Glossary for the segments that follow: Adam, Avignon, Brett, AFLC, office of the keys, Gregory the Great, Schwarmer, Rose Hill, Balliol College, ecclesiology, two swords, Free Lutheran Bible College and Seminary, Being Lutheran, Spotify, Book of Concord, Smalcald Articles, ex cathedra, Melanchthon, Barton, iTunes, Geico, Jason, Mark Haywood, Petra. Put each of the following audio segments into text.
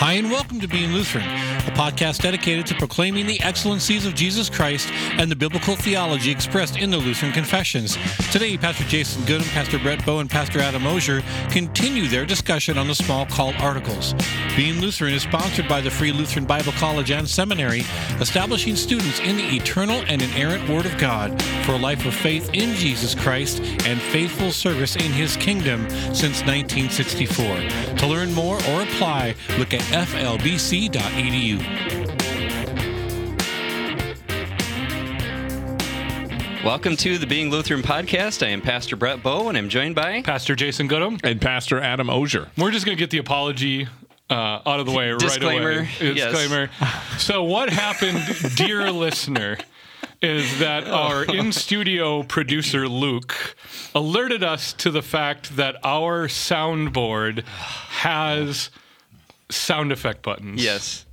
Hi, and welcome to Being Lutheran, a podcast dedicated to proclaiming the excellencies of Jesus Christ and the biblical theology expressed in the Lutheran confessions. Today, Pastor Jason Good and Pastor Brett Bow and Pastor Adam Osher continue their discussion on the Smalcald Articles. Being Lutheran is sponsored by the Free Lutheran Bible College and Seminary, establishing students in the eternal and inerrant Word of God for a life of faith in Jesus Christ and faithful service in His kingdom since 1964. To learn more or apply, look at flbc.edu. Welcome to the Being Lutheran podcast. I am Pastor Brett Bow, and I'm joined by Pastor Jason Goodham and Pastor Adam Osher. We're just going to get the apology out of the way right away. Disclaimer. Yes. So what happened, dear listener, is that our in-studio producer, Luke, alerted us to the fact that our soundboard has sound effect buttons. Yes.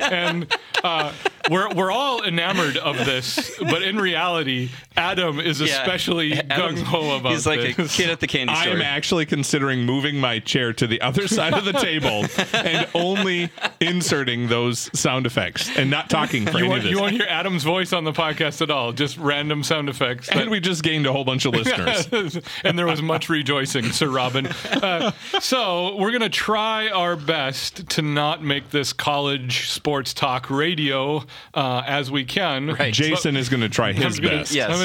And we're all enamored of this, but in reality, Adam is especially gung-ho about this. He's like a kid at the candy store. I'm actually considering moving my chair to the other side of the table and only inserting those sound effects and not talking for any of this. You won't hear Adam's voice on the podcast at all, just random sound effects. And we just gained a whole bunch of listeners. And there was much rejoicing, Sir Robin. So we're going to try our best to not make this college sports talk radio as we can. Right. Jason is going to try his best. Yes.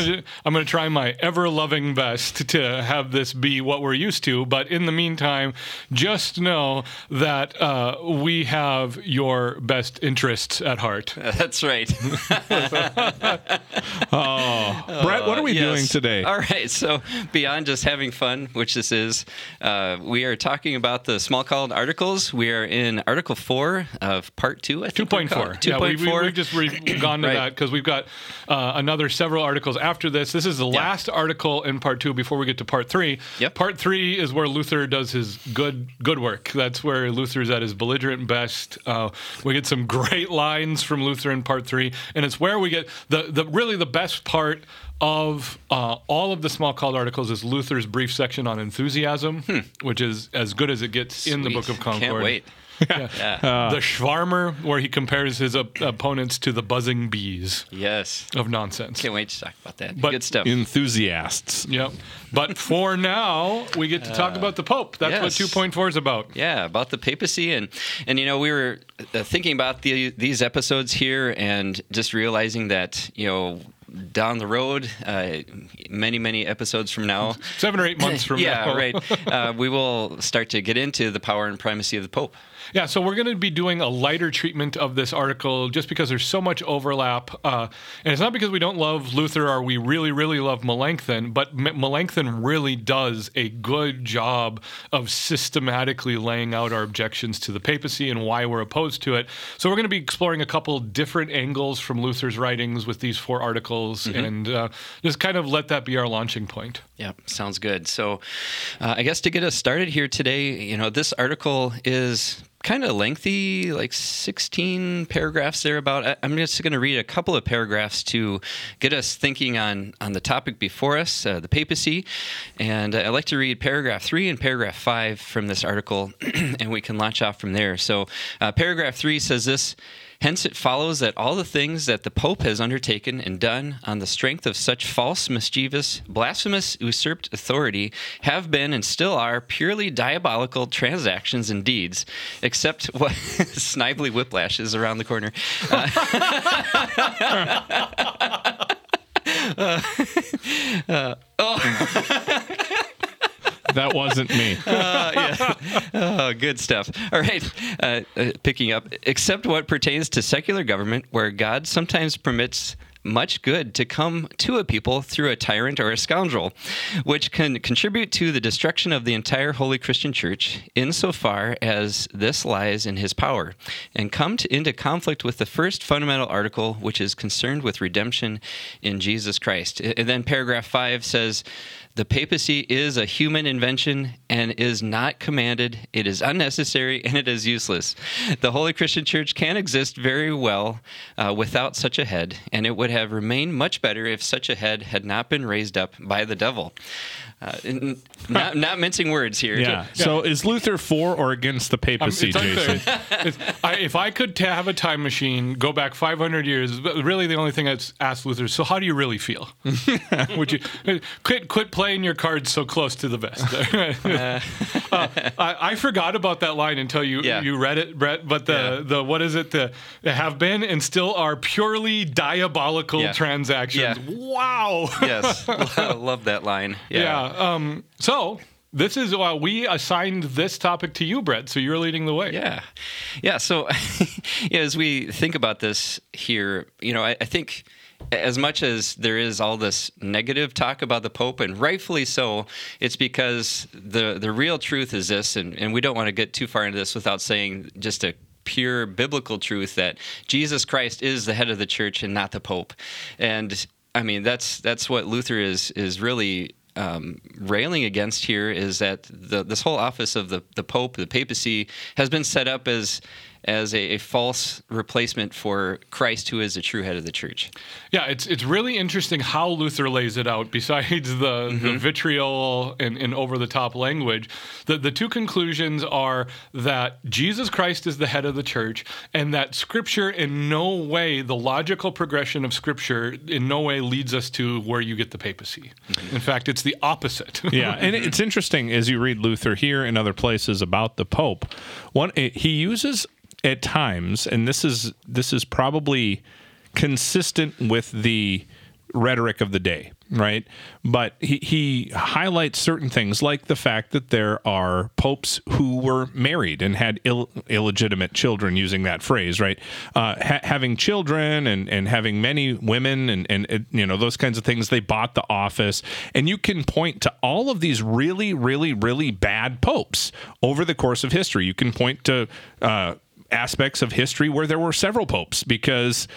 I'm going to try my ever-loving best to have this be what we're used to. But in the meantime, just know that we have your best interests at heart. That's right. Brett, what are we doing today? All right. So beyond just having fun, which this is, we are talking about the Smalcald Articles. We are in Article 4 of Part 2, I think. 2.4. Yeah, we've just gone to that because we've got another several articles after this. This is the last article in Part 2 before we get to Part 3. Yep. Part 3 is where Luther does his good work. That's where Luther's at his belligerent best. We get some great lines from Luther in Part 3, and it's where we get the best part of all of the Smalcald articles is Luther's brief section on enthusiasm, which is as good as it gets in the Book of Concord. Can't wait. The Schwarmer, where he compares his opponents to the buzzing bees. Yes. Of nonsense. Can't wait to talk about that. But good stuff. Enthusiasts. Yep. But for now, we get to talk about the Pope. That's what 2.4 is about. Yeah, about the papacy. And you know, we were thinking about these episodes here and just realizing that, you know, down the road, many episodes from now, 7 or 8 months from now, we will start to get into the power and primacy of the Pope. Yeah, so we're going to be doing a lighter treatment of this article just because there's so much overlap. And it's not because we don't love Luther or we really, really love Melanchthon, but Melanchthon really does a good job of systematically laying out our objections to the papacy and why we're opposed to it. So we're going to be exploring a couple different angles from Luther's writings with these four articles and just kind of let that be our launching point. Yeah, sounds good. So I guess to get us started here today, you know, this article is kind of lengthy, like 16 paragraphs thereabout. I'm just going to read a couple of paragraphs to get us thinking on the topic before us, the papacy. And I'd like to read paragraph 3 and paragraph 5 from this article, and we can launch off from there. So paragraph 3 says this: "Hence it follows that all the things that the Pope has undertaken and done on the strength of such false, mischievous, blasphemous, usurped authority have been and still are purely diabolical transactions and deeds, except what Snively Whiplash is around the corner." That wasn't me. Oh, good stuff. All right. Picking up. "Except what pertains to secular government, where God sometimes permits much good to come to a people through a tyrant or a scoundrel, which can contribute to the destruction of the entire Holy Christian Church, insofar as this lies in his power, and into conflict with the first fundamental article, which is concerned with redemption in Jesus Christ." And then paragraph 5 says, "The papacy is a human invention and is not commanded. It is unnecessary and it is useless. The Holy Christian Church can exist very well without such a head, and it would have have remained much better if such a head had not been raised up by the devil. Not mincing words here. Yeah. So is Luther for or against the papacy, Jason? If I could have a time machine, go back 500 years, really the only thing I'd ask Luther is, so how do you really feel? Would you quit playing your cards so close to the vest? I forgot about that line until you read it, Brett, but the what is it? The have been and still are purely diabolical transactions. Yeah. Wow. Yes. Love that line. Yeah. So this is why we assigned this topic to you, Brett. So you're leading the way. Yeah. So as we think about this here, I think as much as there is all this negative talk about the Pope, and rightfully so, it's because the real truth is this, and we don't want to get too far into this without saying just a pure biblical truth that Jesus Christ is the head of the church and not the Pope. And I mean, that's what Luther is really railing against here, is that this whole office of the Pope, the papacy, has been set up as a false replacement for Christ, who is the true head of the church. Yeah, it's really interesting how Luther lays it out, besides the vitriol and over-the-top language. The two conclusions are that Jesus Christ is the head of the church, and that Scripture in no way, the logical progression of Scripture in no way leads us to where you get the papacy. Mm-hmm. In fact, it's the opposite. Yeah, and it's interesting as you read Luther here and other places about the Pope. He uses at times, and this is probably consistent with the rhetoric of the day, right? But he highlights certain things, like the fact that there are popes who were married and had illegitimate children, using that phrase, right? Having children and having many women and those kinds of things. They bought the office, and you can point to all of these really, really, really bad popes over the course of history. You can point to aspects of history where there were several popes because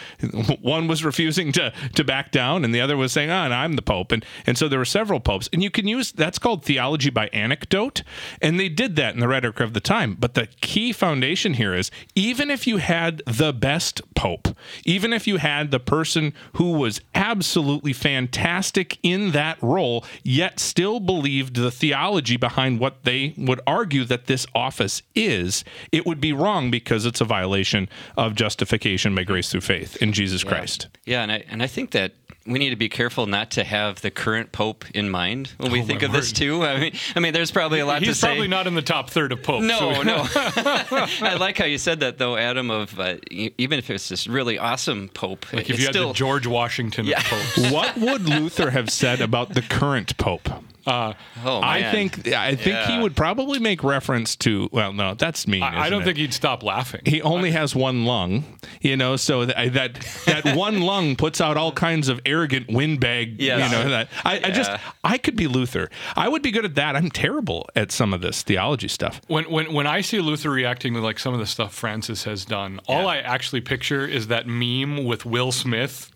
one was refusing to back down and the other was saying, and I'm the Pope. And so there were several popes. And you can use, that's called theology by anecdote. And they did that in the rhetoric of the time. But the key foundation here is, even if you had the best pope, even if you had the person who was absolutely fantastic in that role, yet still believed the theology behind what they would argue that this office is, it would be wrong because it's a violation of justification by grace through faith in Jesus Christ. Yeah, and I think that we need to be careful not to have the current Pope in mind when we think of this too. I mean, there's probably a lot to say. He's probably not in the top third of popes. No. I like how you said that, though, Adam, of even if it's this really awesome Pope. Like if you had the George Washington of popes. What would Luther have said about the current Pope? I think he would probably make reference to, well, no, that's mean. I don't think he'd stop laughing. He only has one lung, so that one lung puts out all kinds of arrogant windbag. Yes. I could be Luther. I would be good at that. I'm terrible at some of this theology stuff. When I see Luther reacting to like some of the stuff Francis has done, all I actually picture is that meme with Will Smith,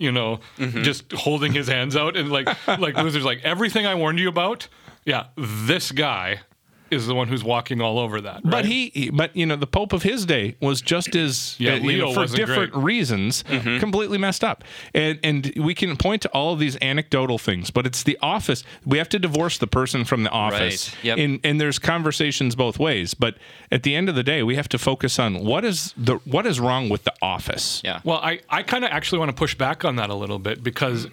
just holding his hands out and like Luther's like, everything I warned you about. Yeah, this guy is the one who's walking all over that. Right? But the Pope of his day was just as for different reasons completely messed up. And we can point to all of these anecdotal things, but it's the office. We have to divorce the person from the office. Right. Yep. And there's conversations both ways, but at the end of the day, we have to focus on what is wrong with the office. Yeah. Well, I kind of actually want to push back on that a little bit because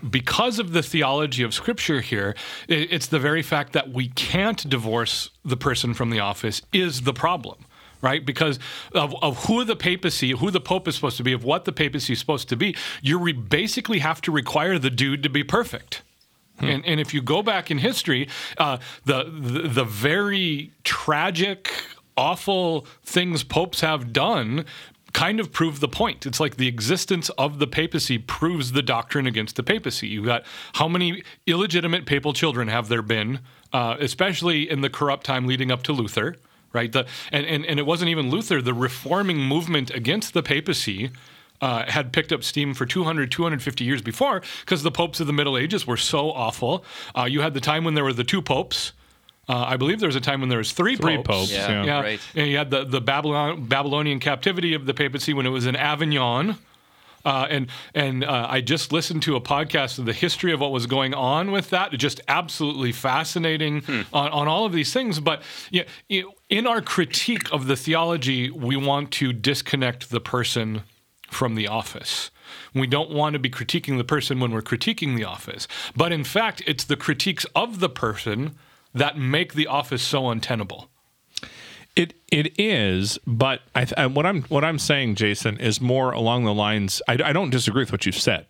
of the theology of Scripture here, it's the very fact that we can't divorce the person from the office is the problem, right? Because of who the Pope is supposed to be, of what the papacy is supposed to be, you basically have to require the dude to be perfect. And if you go back in history, the very tragic, awful things popes have done kind of prove the point. It's like the existence of the papacy proves the doctrine against the papacy. You've got how many illegitimate papal children have there been, especially in the corrupt time leading up to Luther, right? And it wasn't even Luther. The reforming movement against the papacy had picked up steam for 250 years before because the popes of the Middle Ages were so awful. You had the time when there were the two popes. I believe there was a time when there was three popes. Yeah, right. And you had the Babylonian captivity of the papacy when it was in Avignon. And I just listened to a podcast of the history of what was going on with that. Just absolutely fascinating on all of these things. But yeah, in our critique of the theology, we want to disconnect the person from the office. We don't want to be critiquing the person when we're critiquing the office. But in fact, it's the critiques of the person that make the office so untenable. It is, but what I'm saying, Jason, is more along the lines. I don't disagree with what you've said.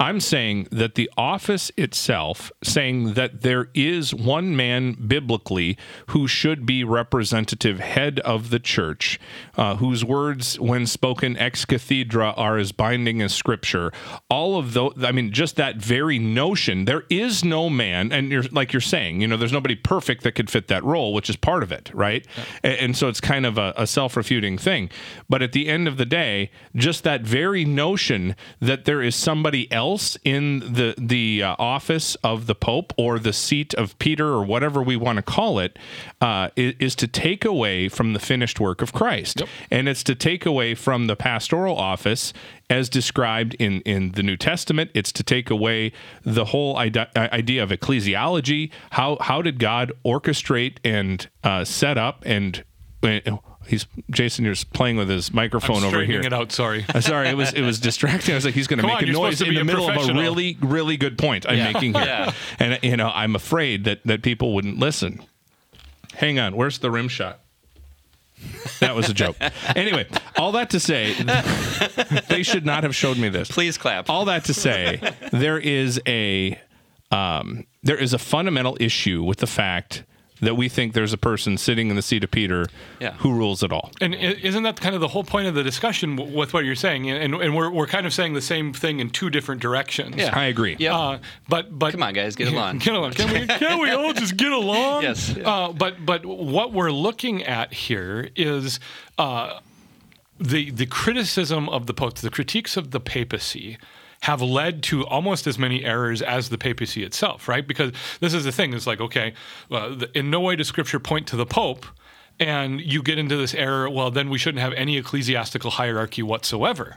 I'm saying that the office itself, saying that there is one man biblically who should be representative head of the church, whose words, when spoken ex cathedra, are as binding as Scripture. All of those, I mean, just that very notion. There is no man, and you're saying, there's nobody perfect that could fit that role, which is part of it, right? Yeah. And so it's kind of a self-refuting thing. But at the end of the day, just that very notion that there is somebody else in the office of the Pope or the seat of Peter or whatever we want to call it, is to take away from the finished work of Christ. Yep. And it's to take away from the pastoral office as described in the New Testament. It's to take away the whole idea of ecclesiology. How did God orchestrate and set up and... Jason, you're playing with his microphone over here. I'm straightening it out, sorry. Sorry, it was distracting. I was like, he's going to make a noise in the middle of a really, really good point I'm making here. Yeah. And, I'm afraid that people wouldn't listen. Hang on, where's the rim shot? That was a joke. Anyway, all that to say, they should not have showed me this. Please clap. All that to say, there is a fundamental issue with the fact that we think there's a person sitting in the seat of Peter who rules it all. And isn't that kind of the whole point of the discussion with what you're saying? And we're kind of saying the same thing in two different directions. Yeah, I agree. Yep. But come on, guys, get along. Get along. Can we all just get along? Yes. But what we're looking at here is the criticism of the popes, the critiques of the papacy, have led to almost as many errors as the papacy itself, right? Because this is the thing. It's like, okay, in no way does Scripture point to the Pope, and you get into this error, well, then we shouldn't have any ecclesiastical hierarchy whatsoever,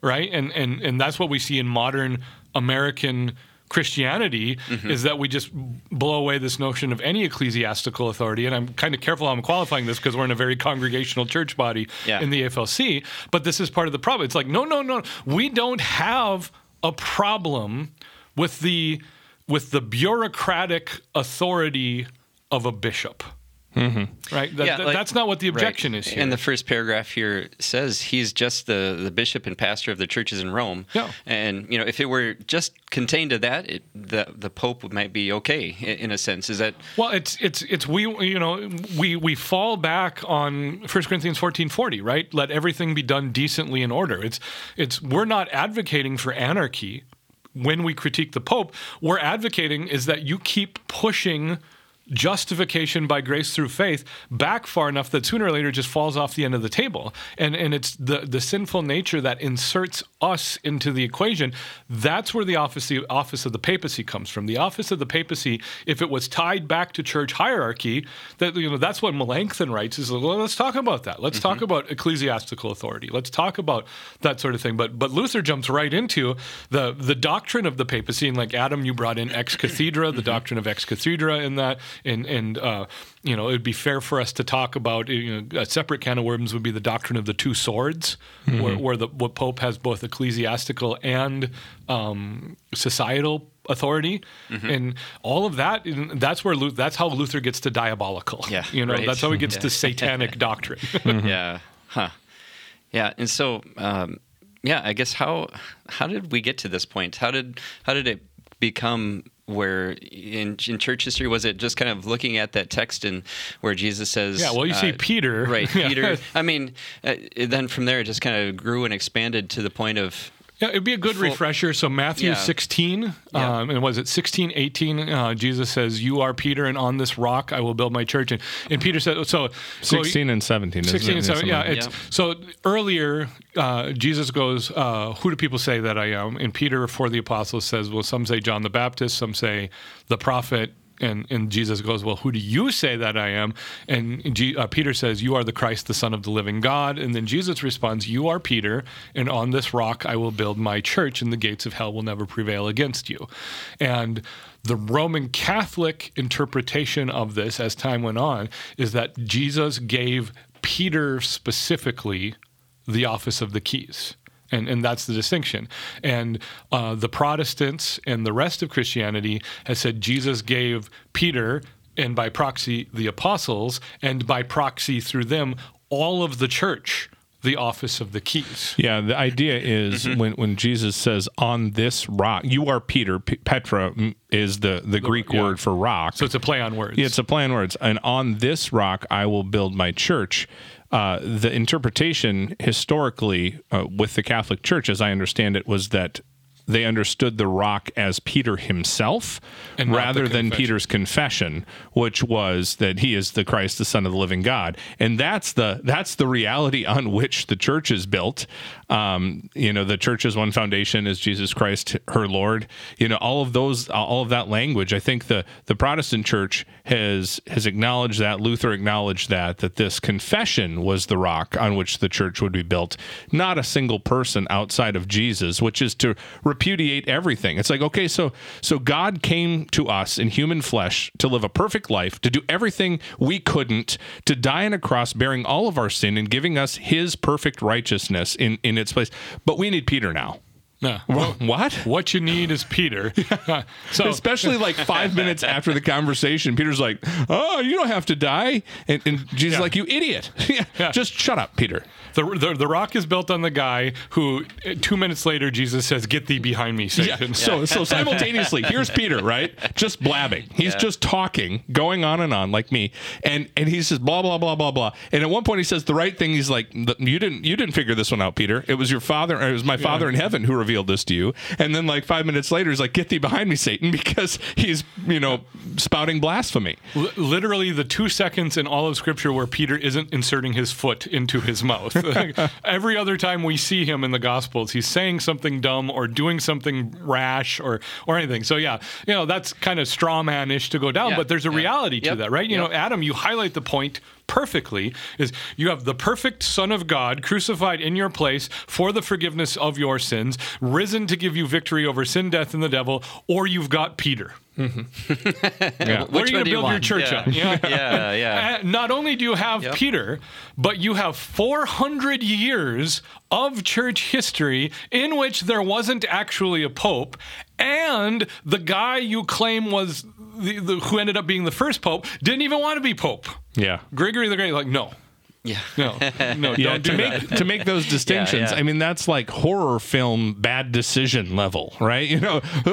right? And that's what we see in modern American Christianity, is that we just blow away this notion of any ecclesiastical authority. And I'm kind of careful how I'm qualifying this because we're in a very congregational church body in the AFLC, but this is part of the problem. It's like, no, we don't have a problem with the bureaucratic authority of a bishop. Mm-hmm. Right? That's not what the objection is here. And the first paragraph here says he's just the bishop and pastor of the churches in Rome. Yeah. And, if it were just contained to that, the Pope might be okay, in a sense. Is that... Well, it's we fall back on 1 Corinthians 14:40, right? Let everything be done decently in order. It's we're not advocating for anarchy when we critique the Pope. We're advocating is that you keep pushing justification by grace through faith back far enough that sooner or later it just falls off the end of the table. And it's the sinful nature that inserts us into the equation. That's where the office of the papacy comes from. The office of the papacy, if it was tied back to church hierarchy, that's what Melanchthon writes is, well, let's talk about that. Let's talk about ecclesiastical authority. Let's talk about that sort of thing. But Luther jumps right into the doctrine of the papacy, and like Adam, you brought in ex cathedra, the doctrine of ex cathedra in that. And it'd be fair for us to talk about a separate can of worms would be the doctrine of the two swords, where the Pope has both ecclesiastical and societal authority, and all of that. That's where that's how Luther gets to diabolical. Yeah, right. That's how he gets to satanic doctrine. Yeah, huh? Yeah, and so I guess how did we get to this point? How did it become? Where in church history, was it just kind of looking at that text and where Jesus says... Yeah, well, you see Peter. Right, Peter. I mean, then from there, it just kind of grew and expanded to the point of... Yeah, it'd be a good refresher. So Matthew 16, and was it 16:18? Jesus says, "You are Peter, and on this rock I will build my church." And Peter said, "So 16 and 17, 16 and 17, So earlier, Jesus goes, "Who do people say that I am?" And Peter, for the apostles, says, "Well, some say John the Baptist, some say the prophet." And Jesus goes, well, who do you say that I am? And Peter says, you are the Christ, the Son of the living God. And then Jesus responds, you are Peter, and on this rock I will build my church, and the gates of hell will never prevail against you. And the Roman Catholic interpretation of this, as time went on, is that Jesus gave Peter specifically the office of the keys. And that's the distinction. And the Protestants and the rest of Christianity has said Jesus gave Peter, and by proxy the apostles, and by proxy through them, all of the church, the office of the keys. Yeah, the idea is when Jesus says, on this rock, you are Peter. Petra is the Greek word for rock. So it's a play on words. Yeah, it's a play on words. And on this rock I will build my church. The interpretation historically with the Catholic Church, as I understand it, was that they understood the rock as Peter himself rather than Peter's confession, which was that he is the Christ, the Son of the living God. And that's the reality on which the church is built. The church's one foundation is Jesus Christ, her Lord. All of that language. I think the Protestant church has acknowledged that. Luther acknowledged that this confession was the rock on which the church would be built, not a single person outside of Jesus, which is to repudiate everything. It's like, okay, so God came to us in human flesh to live a perfect life, to do everything we couldn't, to die on a cross, bearing all of our sin and giving us his perfect righteousness in its place. But we need Peter now. No. What? What you need is Peter. So, especially like 5 minutes after the conversation, Peter's like, oh, you don't have to die. And Jesus is like, you idiot. Just shut up, Peter. The rock is built on the guy who 2 minutes later, Jesus says, get thee behind me, Satan. Yeah. So simultaneously, here's Peter, right? Just blabbing. He's just talking, going on like me. And he says, blah, blah, blah, blah, blah. And at one point he says the right thing. He's like, you didn't figure this one out, Peter. It was your father. It was my father in heaven who revealed this to you. And then like 5 minutes later, he's like, get thee behind me, Satan, because he's, spouting blasphemy. Literally the 2 seconds in all of Scripture where Peter isn't inserting his foot into his mouth. Every other time we see him in the Gospels, he's saying something dumb or doing something rash or anything. So that's kind of straw man-ish to go down, but there's a reality to that, right? Adam, you highlight the point perfectly, is you have the perfect Son of God crucified in your place for the forgiveness of your sins, risen to give you victory over sin, death, and the devil, or you've got Peter. Mm-hmm. Yeah. Where are you going to build your church up? Yeah. Not only do you have Peter, but you have 400 years of church history in which there wasn't actually a pope, and the guy you claim was who ended up being the first pope didn't even want to be pope. Yeah, Gregory the Great, like, no. Yeah. No. Yeah, to make those distinctions, I mean, that's like horror film bad decision level, right?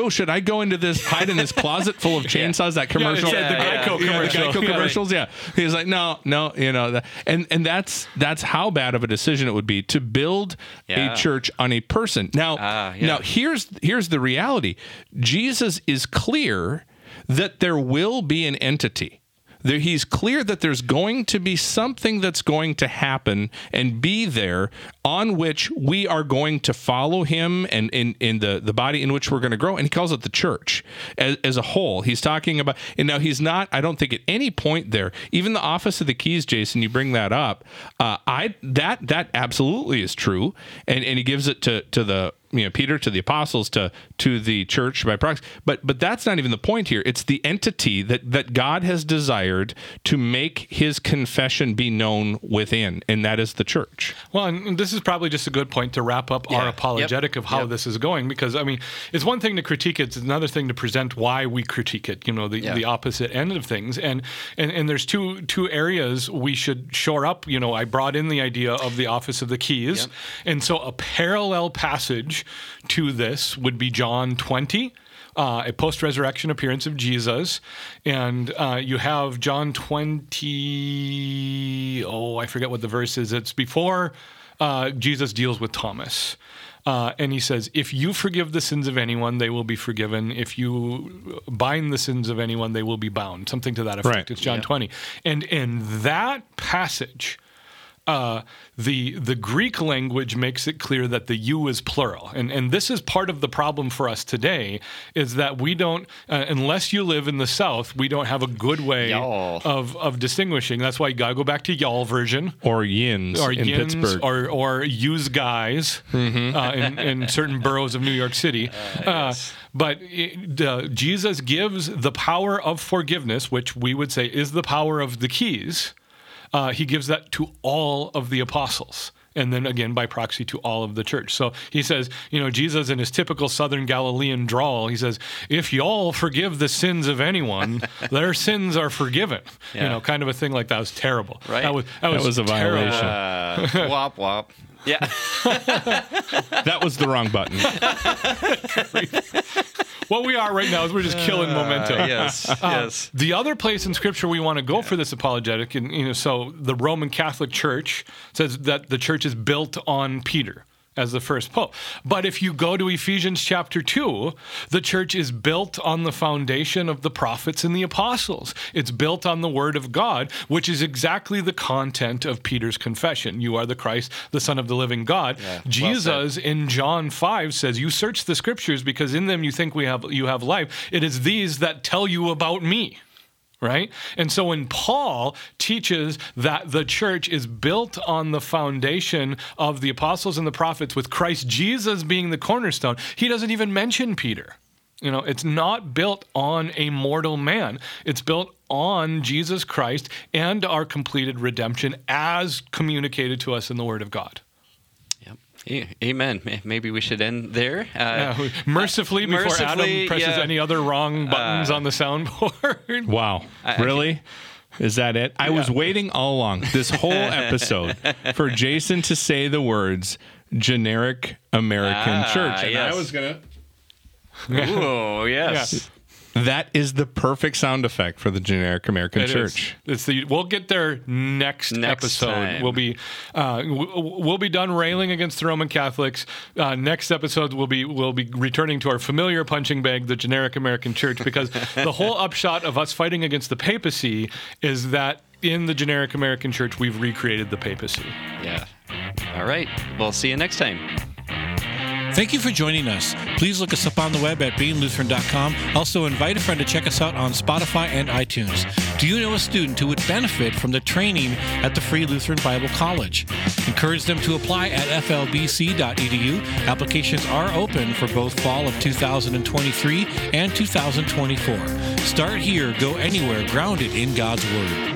Should I go into this, hide in this closet full of chainsaws, that commercial? The Geico commercials, He's like, no, and that's how bad of a decision it would be to build a church on a person. Now, here's the reality. Jesus is clear that there will be an entity. He's clear that there's going to be something that's going to happen and be there on which we are going to follow him and in the body in which we're going to grow. And he calls it the church as a whole. He's talking about, and now he's not, I don't think at any point there, even the office of the keys, Jason, you bring that up. That absolutely is true. And he gives it to the, Peter, to the apostles, to the church by proxy. But that's not even the point here. It's the entity that God has desired to make his confession be known within, and that is the church. Well, and this is probably just a good point to wrap up our apologetic of how this is going, because, I mean, it's one thing to critique it. It's another thing to present why we critique it, the opposite end of things. And there's two areas we should shore up. I brought in the idea of the office of the keys. And so a parallel passage to this would be John 20, a post-resurrection appearance of Jesus. And you have John 20, I forget what the verse is. It's before Jesus deals with Thomas. And he says, if you forgive the sins of anyone, they will be forgiven. If you bind the sins of anyone, they will be bound. Something to that effect. Right. It's John 20. And in that passage, The Greek language makes it clear that the you is plural. And this is part of the problem for us today, is that we don't, unless you live in the South, we don't have a good way of distinguishing. That's why you got to go back to y'all version. Or yins in yins, Pittsburgh. Or yous guys in certain boroughs of New York City. Yes. But Jesus gives the power of forgiveness, which we would say is the power of the keys. He gives that to all of the apostles, and then again by proxy to all of the church. So he says, Jesus in his typical Southern Galilean drawl, he says, if y'all forgive the sins of anyone, their sins are forgiven. Yeah. Kind of a thing like that. It was terrible. Right? That was a violation. Wop, wop. Yeah. That was the wrong button. What we are right now is we're just killing momentum. Yes. The other place in Scripture we want to go for this apologetic, and so the Roman Catholic Church says that the church is built on Peter as the first pope. But if you go to Ephesians chapter 2, the church is built on the foundation of the prophets and the apostles. It's built on the word of God, which is exactly the content of Peter's confession. You are the Christ, the Son of the living God. Yeah, Jesus in John 5 says, you search the scriptures because in them you think you have life. It is these that tell you about me. Right? And so when Paul teaches that the church is built on the foundation of the apostles and the prophets with Christ Jesus being the cornerstone, he doesn't even mention Peter. It's not built on a mortal man. It's built on Jesus Christ and our completed redemption as communicated to us in the Word of God. Amen. Maybe we should end there. Mercifully, before Adam presses any other wrong buttons on the soundboard. Wow. Really? Is that it? I was waiting all along, this whole episode, for Jason to say the words, generic American church. And I was going to... Oh, yes. Yeah. That is the perfect sound effect for the generic American church. We'll get there next episode. Time. We'll be done railing against the Roman Catholics. Next episode, we'll be returning to our familiar punching bag, the generic American church, because the whole upshot of us fighting against the papacy is that in the generic American church, we've recreated the papacy. Yeah. All right. We'll see you next time. Thank you for joining us. Please look us up on the web at beinglutheran.com. Also, invite a friend to check us out on Spotify and iTunes. Do you know a student who would benefit from the training at the Free Lutheran Bible College? Encourage them to apply at flbc.edu. Applications are open for both fall of 2023 and 2024. Start here, go anywhere, grounded in God's Word.